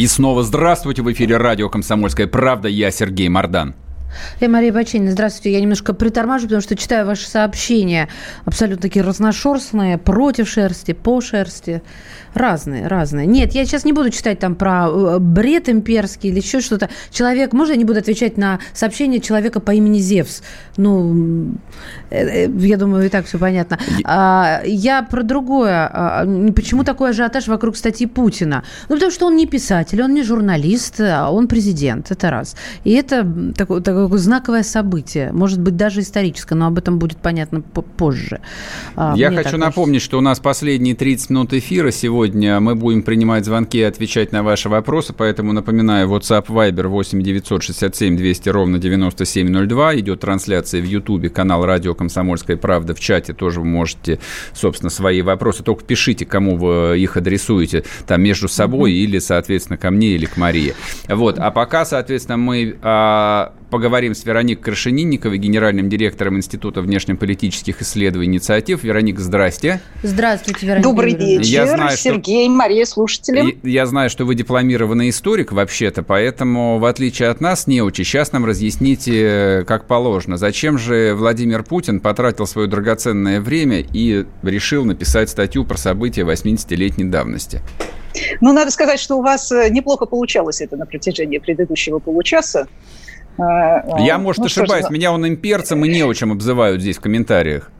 И снова здравствуйте. В эфире радио «Комсомольская правда». Я Сергей Мардан. Я Мария Баченина. Здравствуйте. Я немножко притормажу, потому что читаю ваши сообщения. Абсолютно такие разношерстные, против шерсти, по шерсти. Разные. Нет, я сейчас не буду читать там про бред имперский или еще что-то. Человек... Можно я не буду отвечать на сообщение человека по имени Зевс? Ну, я думаю, и так все понятно. Я про другое. Почему такой ажиотаж вокруг статьи Путина? Ну, потому что он не писатель, он не журналист, а он президент. Это раз. И это такое знаковое событие. Может быть, даже историческое, но об этом будет понятно позже. Я хочу напомнить, что у нас последние 30 минут эфира сегодня. Сегодня мы будем принимать звонки и отвечать на ваши вопросы, поэтому напоминаю, WhatsApp, Viber 8 967 200 ровно 9702. Идет трансляция в Ютубе, канал «Радио Комсомольская правда». В чате тоже вы можете, собственно, свои вопросы. Только пишите, кому вы их адресуете, там между собой или, соответственно, ко мне или к Марии. Вот. А пока, соответственно, мы поговорим с Вероникой Крашенинниковой, генеральным директором Института внешнеполитических исследований и инициатив. Вероника, здрасте. Здравствуйте, Вероника. Добрый вечер. Я знаю, Сергей, Мария, слушатели. Я знаю, что вы дипломированный историк вообще-то, поэтому, в отличие от нас, неучи, сейчас нам разъясните, как положено, зачем же Владимир Путин потратил свое драгоценное время и решил написать статью про события 80-летней давности. Ну, надо сказать, что у вас неплохо получалось это на протяжении предыдущего получаса. Я, может, ошибаюсь, меня он имперцем и неучем обзывают здесь в комментариях.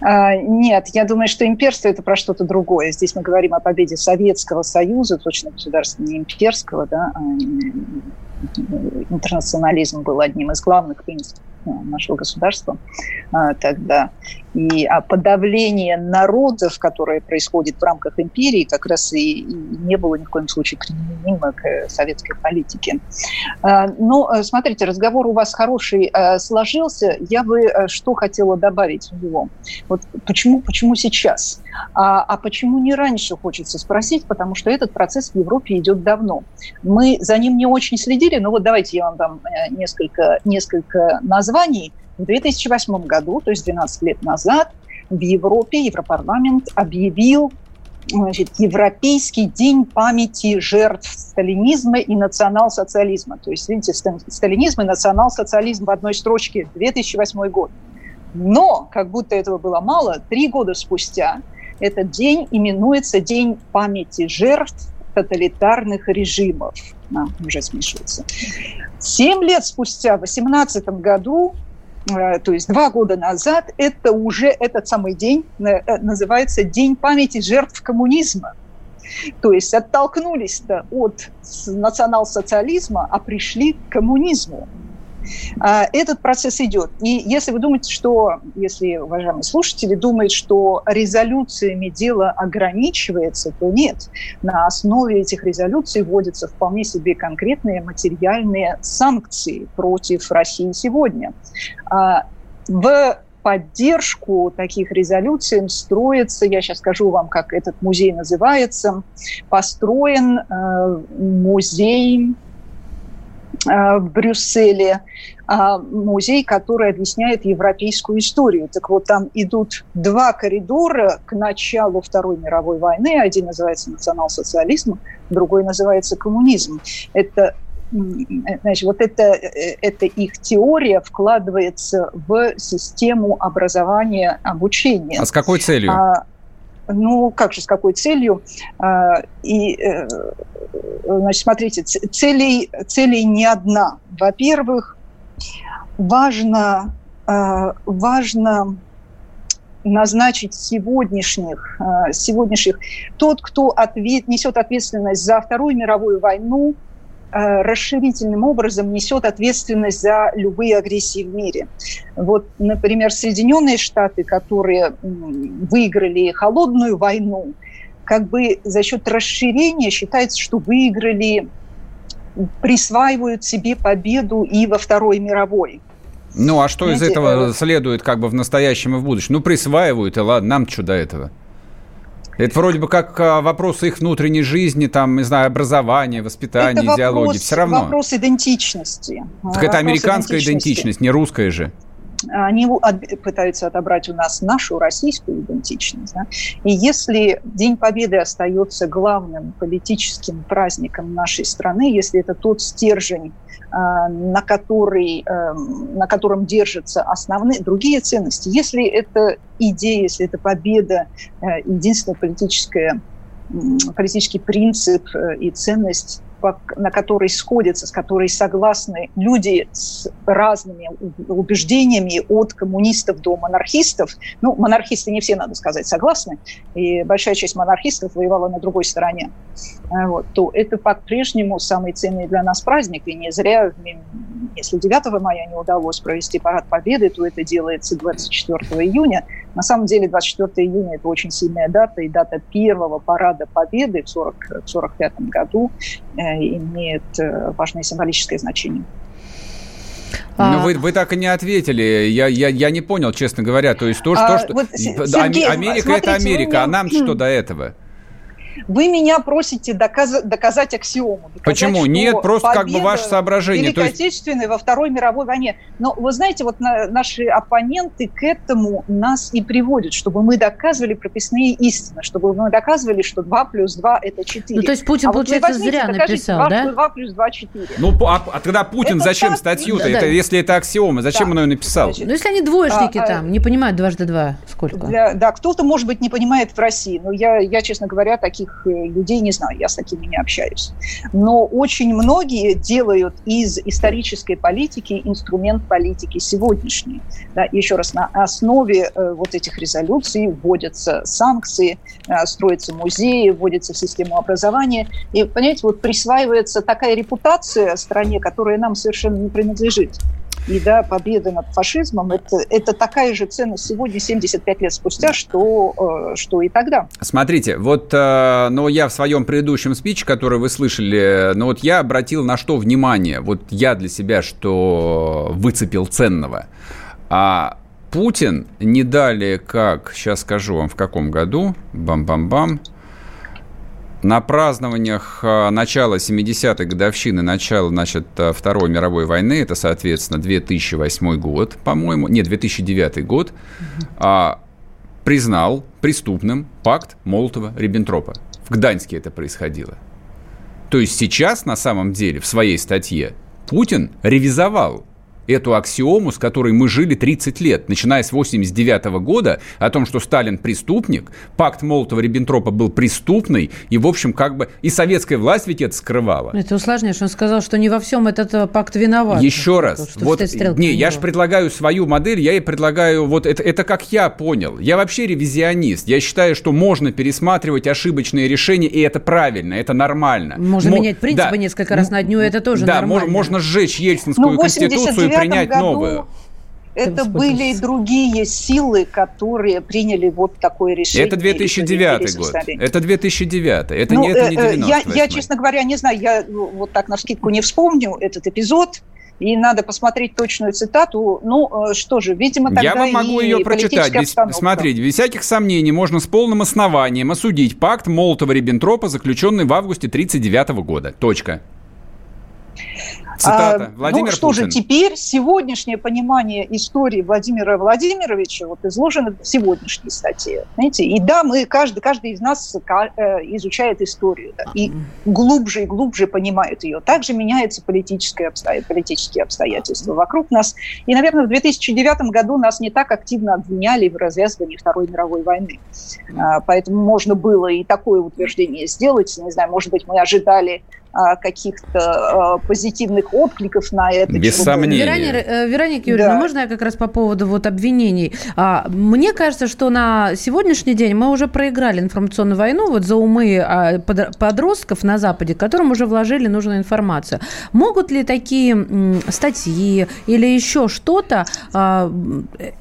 Нет, я думаю, что имперство – это про что-то другое. Здесь мы говорим о победе Советского Союза, точно государства не имперского, да, а интернационализм был одним из главных принципов нашего государства тогда. И подавление народов, которое происходит в рамках империи, как раз и не было ни в коем случае применимо к советской политике. Но, смотрите, разговор у вас хороший сложился. Я бы что хотела добавить в него. Вот почему сейчас? А почему не раньше, хочется спросить, потому что этот процесс в Европе идет давно. Мы за ним не очень следили, но вот давайте я вам дам несколько названий. В 2008 году, то есть 12 лет назад, в Европе Европарламент объявил, Европейский день памяти жертв сталинизма и национал-социализма. То есть, видите, сталинизм и национал-социализм в одной строчке, 2008 год. Но, как будто этого было мало, 3 года спустя этот день именуется День памяти жертв тоталитарных режимов. Уже смешивается. 7 лет спустя, в 2018 году, то есть 2 года назад, это уже этот самый день называется День памяти жертв коммунизма. То есть оттолкнулись-то от национал-социализма, а пришли к коммунизму. Этот процесс идет. И если вы думаете, что, если уважаемые слушатели думают, что резолюциями дело ограничивается, то нет. На основе этих резолюций вводятся вполне себе конкретные материальные санкции против России сегодня. В поддержку таких резолюций строится, я сейчас скажу вам, как этот музей называется, построен музей в Брюсселе, музей, который объясняет европейскую историю. Так вот, там идут 2 коридора к началу Второй мировой войны. Один называется национал-социализм, другой называется коммунизм. Это, значит, вот это их теория вкладывается в систему образования, обучения. А с какой целью? Ну, как же, с какой целью? И, значит, смотрите, целей не одна. Во-первых, важно назначить сегодняшних. Тот, кто несет ответственность за Вторую мировую войну, расширительным образом несет ответственность за любые агрессии в мире. Вот, например, Соединенные Штаты, которые выиграли холодную войну, как бы за счет расширения считается, что выиграли присваивают себе победу и во Второй мировой. Ну, а что из этого следует как бы в настоящем и в будущем? Ну, присваивают, и ладно, нам что до этого? Это вроде бы как вопросы их внутренней жизни, там, не знаю, образования, воспитания, это идеологии. Вопрос, все равно. Вопрос идентичности. Так вопрос это американская идентичность, не русская же. Они пытаются отобрать у нас нашу российскую идентичность. Да? И если День Победы остается главным политическим праздником нашей страны, если это тот стержень, на котором держатся основные другие ценности, если это идея, если это победа, единственный политический принцип и ценность, на которой сходятся, с которой согласны люди с разными убеждениями от коммунистов до монархистов. Ну, монархисты не все, надо сказать, согласны, и большая часть монархистов воевала на другой стороне. Вот. То это по-прежнему самый ценный для нас праздник, и не зря, если 9 мая не удалось провести парад Победы, то это делается 24 июня. На самом деле 24 июня – это очень сильная дата, и дата первого парада Победы в 1945 году имеет важное символическое значение. Но вы так и не ответили. Я не понял, честно говоря. То есть то, что... Вот, Сергей, Америка смотрите, это Америка, а нам что до этого? Вы меня просите доказать аксиому. Почему? Нет, просто как бы ваше соображение. Великой Отечественной во Второй мировой войне. Но вы знаете, вот наши оппоненты к этому нас и приводят, чтобы мы доказывали прописные истины, чтобы мы доказывали, что 2+2 это 4. Ну, то есть Путин, получается, зря написал, да? 2+2 – 4. Ну, а тогда Путин зачем статью-то, если это аксиома? Зачем он ее написал? Ну, если они двоечники там, не понимают 2+2 сколько. Да, кто-то, может быть, не понимает в России. Но я, честно говоря, таких людей не знаю, я с такими не общаюсь. Но очень многие делают из исторической политики инструмент политики сегодняшней. Да, еще раз, на основе вот этих резолюций вводятся санкции, строятся музеи, вводятся в систему образования. И, понимаете, вот присваивается такая репутация стране, которая нам совершенно не принадлежит. И да, победа над фашизмом – это такая же ценность сегодня, 75 лет спустя, что и тогда. Смотрите, вот я в своем предыдущем спиче, который вы слышали, я обратил на что внимание. Вот я для себя что выцепил ценного. А Путин не далее как, сейчас скажу вам в каком году, бам-бам-бам, на празднованиях начала 70-й годовщины, начала, Второй мировой войны, это, соответственно, 2008 год, по-моему, нет, 2009 год, признал преступным пакт Молотова-Риббентропа. В Гданьске это происходило. То есть сейчас, на самом деле, в своей статье Путин ревизовал эту аксиому, с которой мы жили 30 лет, начиная с 89 года, о том, что Сталин преступник, пакт Молотова-Риббентропа был преступный, и, в общем, как бы и советская власть ведь это скрывала. Это усложнее, что он сказал, что не во всем этот пакт виноват. Еще раз. Я же предлагаю свою модель, я ей предлагаю, это как я понял. Я вообще ревизионист. Я считаю, что можно пересматривать ошибочные решения, и это правильно, это нормально. Можно менять принципы несколько раз на дню, это тоже нормально. Да, можно сжечь Ельцинскую конституцию и принять новую. Это были другие силы, которые приняли вот такое решение. Это 2009 год. Это 2009. Это не 98. Я, честно говоря, не знаю. Я вот так навскидку не вспомню этот эпизод. И надо посмотреть точную цитату. Ну, что же, видимо, тогда и политическая обстановка. Я вам могу ее прочитать. Смотрите, без всяких сомнений можно с полным основанием осудить пакт Молотова-Риббентропа, заключенный в августе 1939 года. Точка. Цитата. Путин. Теперь сегодняшнее понимание истории Владимира Владимировича изложено в сегодняшней статье. Знаете? И да, каждый из нас изучает историю, да, и глубже понимает ее. Также меняются политические обстоятельства вокруг нас. И, наверное, в 2009 году нас не так активно обвиняли в развязывании Второй мировой войны. Поэтому можно было и такое утверждение сделать. Не знаю, может быть, мы ожидали каких-то позитивных откликов на это. Без сомнения. Вероника Юрьевна, можно я как раз по поводу обвинений? Мне кажется, что на сегодняшний день мы уже проиграли информационную войну за умы подростков на Западе, которым уже вложили нужную информацию. Могут ли такие статьи или еще что-то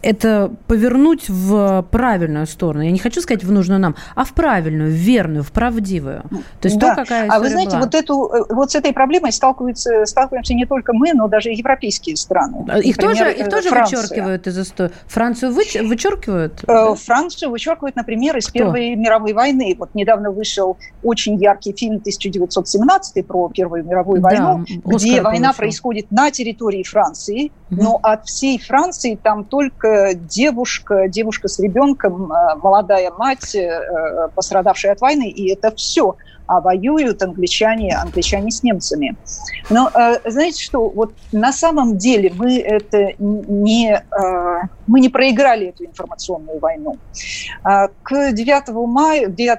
это повернуть в правильную сторону? Я не хочу сказать в нужную нам, а в правильную, в верную, в правдивую. То есть то, какая история была. А вы знаете, вот эту что вот с этой проблемой сталкиваемся не только мы, но даже и европейские страны. Их, например, тоже вычеркивают из истории? Францию вычеркивают? Францию вычеркивают, например, из Первой мировой войны. Вот недавно вышел очень яркий фильм 1917 про Первую мировую войну, где война происходит на территории Франции, но от всей Франции там только девушка с ребенком, молодая мать, пострадавшая от войны, и это все. А воюют англичане с немцами. Но знаете что, вот на самом деле мы не проиграли эту информационную войну. К 9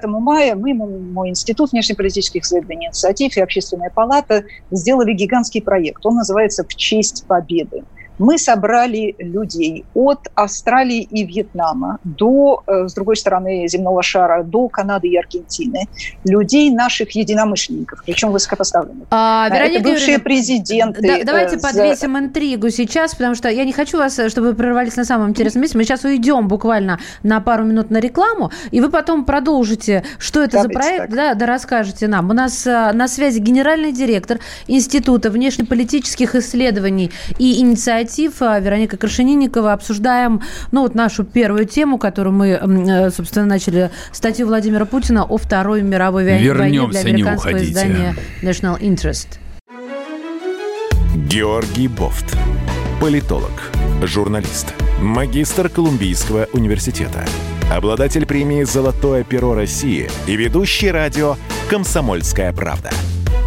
мая мой Институт внешнеполитических исследований и инициатив и Общественная палата сделали гигантский проект. Он называется «В честь победы». Мы собрали людей от Австралии и Вьетнама до, с другой стороны земного шара, до Канады и Аргентины, людей наших единомышленников, причем высокопоставленных. Это бывшие президенты. Давайте подвесим интригу сейчас, потому что я не хочу вас, чтобы вы прервались на самом интересном месте. Мы сейчас уйдем буквально на пару минут на рекламу, и вы потом продолжите, что это за проект, да расскажете нам. У нас на связи генеральный директор Института внешнеполитических исследований и инициатив Вероника Крашенинникова. Обсуждаем нашу первую тему, которую мы, собственно, начали, статью Владимира Путина о Второй мировой войне для американского издания National Interest. Георгий Бофт. Политолог, журналист, магистр Колумбийского университета, обладатель премии «Золотое перо России» и ведущий радио «Комсомольская правда».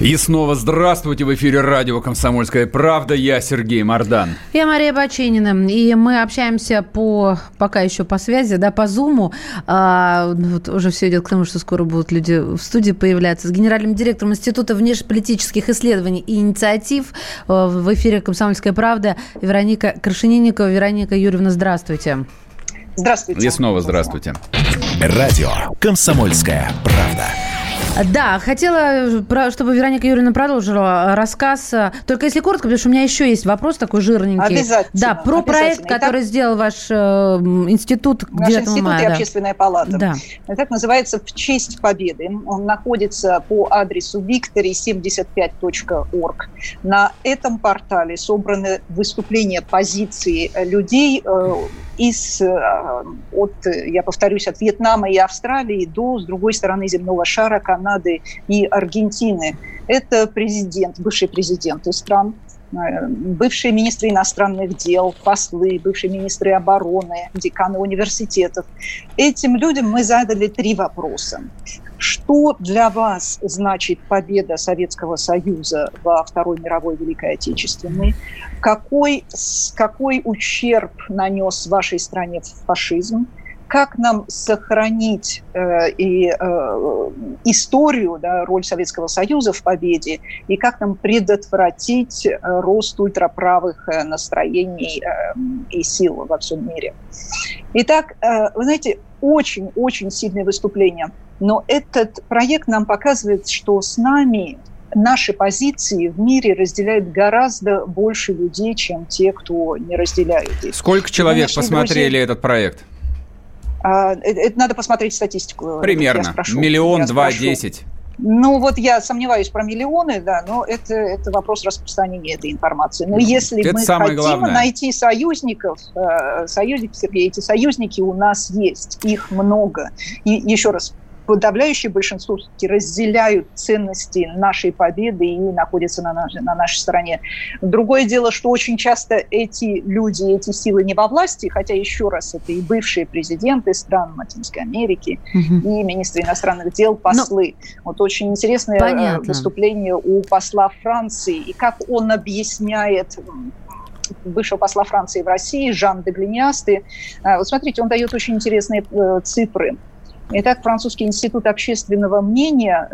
И снова здравствуйте! В эфире радио «Комсомольская правда». Я Сергей Мардан. Я Мария Баченина. И мы общаемся пока еще по связи, по Зуму. Вот уже все идет к тому, что скоро будут люди в студии появляться. С генеральным директором Института внешнеполитических исследований и инициатив в эфире «Комсомольская правда» Вероника Крашенинникова. Вероника Юрьевна, здравствуйте. Здравствуйте. И снова здравствуйте. Радио «Комсомольская правда». Да, хотела, чтобы Вероника Юрьевна продолжила рассказ. Только если коротко, потому что у меня еще есть вопрос такой жирненький. Обязательно. Да, про проект, который сделал ваш институт 9 мая. Наш институт и Общественная палата. Да. Так называется «В честь победы». Он находится по адресу victory75.org. На этом портале собраны выступления, позиции людей от Вьетнама и Австралии до, с другой стороны земного шара, Канады и Аргентины. Это бывшие президенты стран, бывшие министры иностранных дел, послы, бывшие министры обороны, деканы университетов. Этим людям мы задали 3 вопроса. Что для вас значит победа Советского Союза во Второй мировой Великой Отечественной? Какой ущерб нанес вашей стране фашизм? Как нам сохранить историю, роль Советского Союза в победе, и как нам предотвратить рост ультраправых настроений и сил во всем мире? Итак, вы знаете, очень-очень сильное выступление. Но этот проект нам показывает, что с нами наши позиции в мире разделяют гораздо больше людей, чем те, кто не разделяет их. Сколько человек посмотрели этот проект? Это надо посмотреть статистику. Примерно. 1-2-10 я сомневаюсь про миллионы, но это вопрос распространения этой информации. Но если это мы хотим найти союзников, эти союзники у нас есть, их много. И еще раз, подавляющее большинство разделяют ценности нашей победы и находятся на нашей стороне. Другое дело, что очень часто эти люди, эти силы не во власти, хотя, еще раз, это и бывшие президенты стран Латинской Америки, и министры иностранных дел, послы. Вот очень интересное выступление у посла Франции, и как он объясняет... бывшего посла Франции в России, Жан де Деглиниасте. Вот смотрите, он дает очень интересные цифры. Итак, французский институт общественного мнения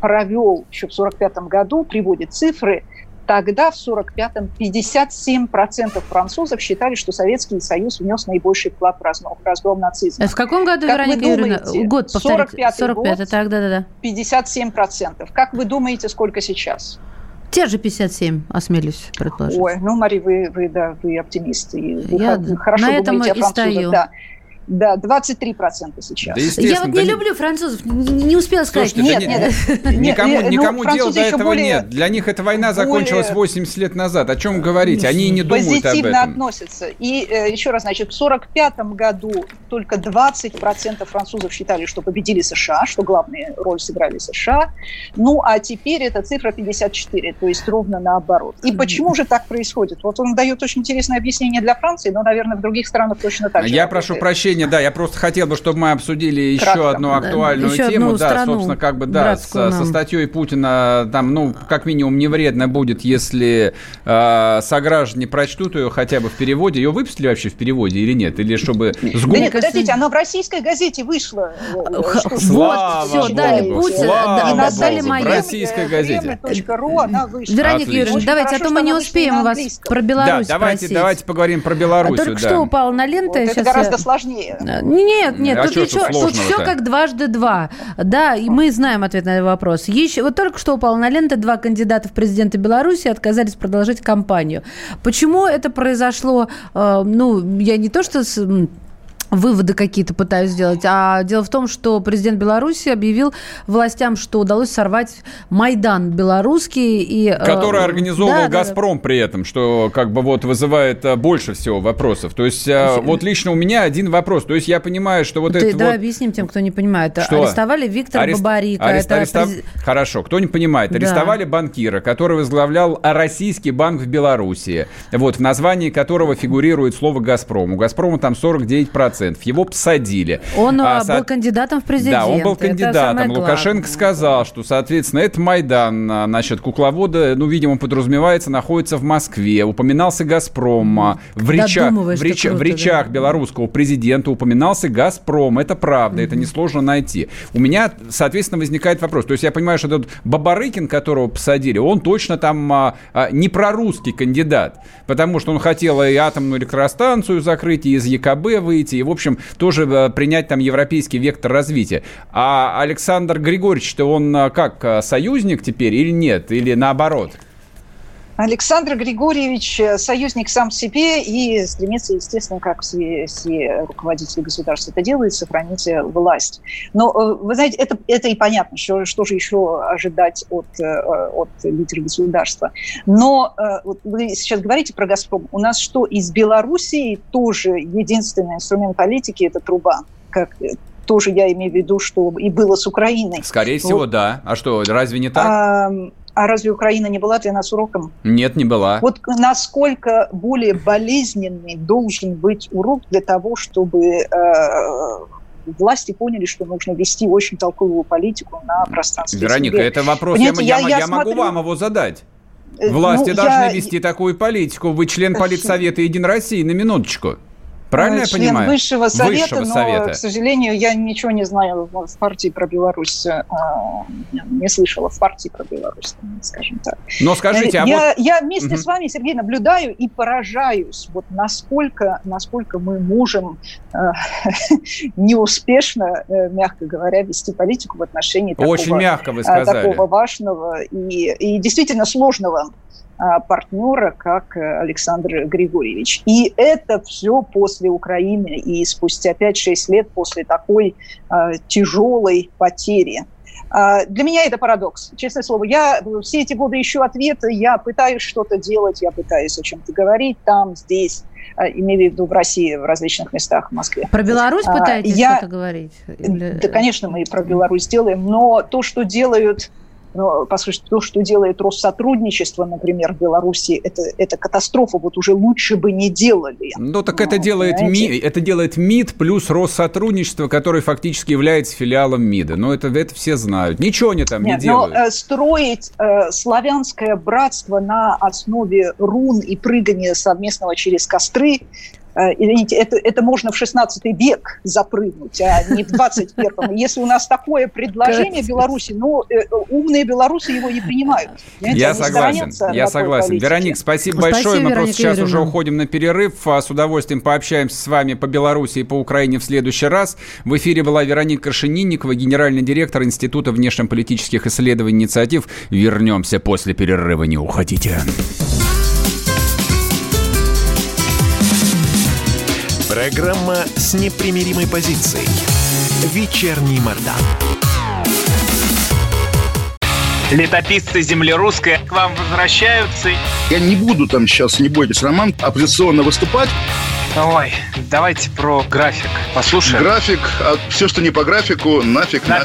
провел еще в 1945 году, приводит цифры, тогда в 1945-м 57% французов считали, что Советский Союз внес наибольший вклад в разгром нацизма. В каком году, как Вероника Юрьевна, год повторите? 45-й, так, да-да-да. 57%. Как вы думаете, сколько сейчас? Те же 57, осмелюсь предложить. Ой, ну, Мария, вы оптимист. Вы хорошо на этом и стою. Да, 23% сейчас. Да, я вот не люблю французов, не успела сказать. Слушайте, нет. Никому дела до этого нет. Для них эта война закончилась 80 лет назад. О чем говорить? Они и не думают об этом. Позитивно относятся. И еще раз, значит, в 1945 году только 20% французов считали, что победили США, что главную роль сыграли США. Ну, а теперь эта цифра 54, то есть ровно наоборот. И почему же так происходит? Вот он дает очень интересное объяснение для Франции, но, наверное, в других странах точно так же. Я прошу прощения. Да, я просто хотел бы, чтобы мы обсудили еще одну актуальную тему. Да, собственно, как бы, да, со статьей Путина, там, ну, как минимум, не вредно будет, если сограждане прочтут ее хотя бы в переводе. Ее выпустили вообще в переводе или нет? Или чтобы... Да нет, подождите, она в российской газете вышла. Слава Богу! Все, дали Путин, в российской газете. Вероника Юрьевна, давайте, а то мы не успеем вас про Беларусь спросить. Да, давайте поговорим про Беларусь. Только что упал на ленту. Это гораздо сложнее. Нет, а тут все как дважды два. Да, и мы знаем ответ на этот вопрос. Вот только что упала на ленту, 2 кандидата в президенты Беларуси отказались продолжить кампанию. Почему это произошло? Я не то что... выводы какие-то пытаюсь сделать. А дело в том, что президент Беларуси объявил властям, что удалось сорвать Майдан белорусский. Который организовывал «Газпром» при этом, что как бы вот вызывает больше всего вопросов. То есть вот лично у меня один вопрос. То есть я понимаю, что вот это... Да, объясним тем, кто не понимает. Что? Арестовали Виктора Бабарико. Хорошо, кто не понимает. Арестовали банкира, который возглавлял российский банк в Беларуси, вот, в названии которого фигурирует слово «Газпром». У «Газпрома» там 49%. Его посадили. Он был кандидатом в президенты. Да, он был кандидатом. Лукашенко сказал, что, соответственно, это Майдан. Значит, кукловоды, видимо, подразумевается, находятся в Москве. Упоминался «Газпром». В речах белорусского президента упоминался «Газпром». Это правда, это несложно найти. У меня, соответственно, возникает вопрос. То есть я понимаю, что этот Бабарыкин, которого посадили, он точно там не прорусский кандидат, потому что он хотел и атомную электростанцию закрыть, и из ЕКБ выйти, и, в общем, тоже принять там европейский вектор развития. А Александр Григорьевич-то он как, союзник теперь или нет? Или наоборот? Александр Григорьевич союзник сам себе и стремится, естественно, как все руководители государства это делают, сохранить власть. Но, вы знаете, это и понятно, что же еще ожидать от лидера государства. Но вот вы сейчас говорите про «Газпром». У нас что, из Белоруссии тоже единственный инструмент политики – это труба, как тоже я имею в виду, что и было с Украиной. Скорее всего, да. А что, разве не так? А разве Украина не была для нас уроком? Нет, не была. Вот насколько более болезненный должен быть урок для того, чтобы власти поняли, что нужно вести очень толковую политику на пространстве. Вероника, это вопрос, я могу вам его задать. Власти должны вести такую политику. Вы член политсовета «Единой России», на минуточку. Правильно я понимаю? Высшего совета. К сожалению, я ничего не знаю в партии про Беларусь, не слышала в партии про Беларусь, скажем так. Но скажите, я вместе с вами, Сергей, наблюдаю и поражаюсь, вот насколько мы можем неуспешно, мягко говоря, вести политику в отношении такого важного и действительно сложного партнера, как Александр Григорьевич. И это все после Украины и спустя 5-6 лет после такой тяжелой потери. Для меня это парадокс, честное слово. Я все эти годы ищу ответы, я пытаюсь что-то делать, я пытаюсь о чем-то говорить там, здесь, имею в виду в России, в различных местах, в Москве. Про Беларусь пытаетесь что-то говорить? Да, конечно, мы и про Беларусь делаем, но то, что делают... по сути, то, что делает Россотрудничество, например, в Беларуси, это катастрофа, вот уже лучше бы не делали. Это делает МИД плюс Россотрудничество, которое фактически является филиалом МИДа. Но это все знают. Ничего они там не делают. Но строить славянское братство на основе рун и прыгания совместного через костры, Это можно в 16 век запрыгнуть, а не в 21-м. Если у нас такое предложение Беларуси, ну, умные белорусы его не принимают. Я согласен. Вероник, спасибо большое. Мы Вероника, просто сейчас уже уходим на перерыв. С удовольствием пообщаемся с вами по Беларуси и по Украине в следующий раз. В эфире была Вероника Крашенинникова, генеральный директор Института внешнеполитических исследований и инициатив. Вернемся после перерыва. Не уходите. Программа с непримиримой позицией. Вечерний Мардан. Летописцы земли русской к вам возвращаются. Я не буду там сейчас, не бойтесь, Роман, оппозиционно выступать. Ой, давайте про график послушаем. График, а все, что не по графику, нафиг. Да.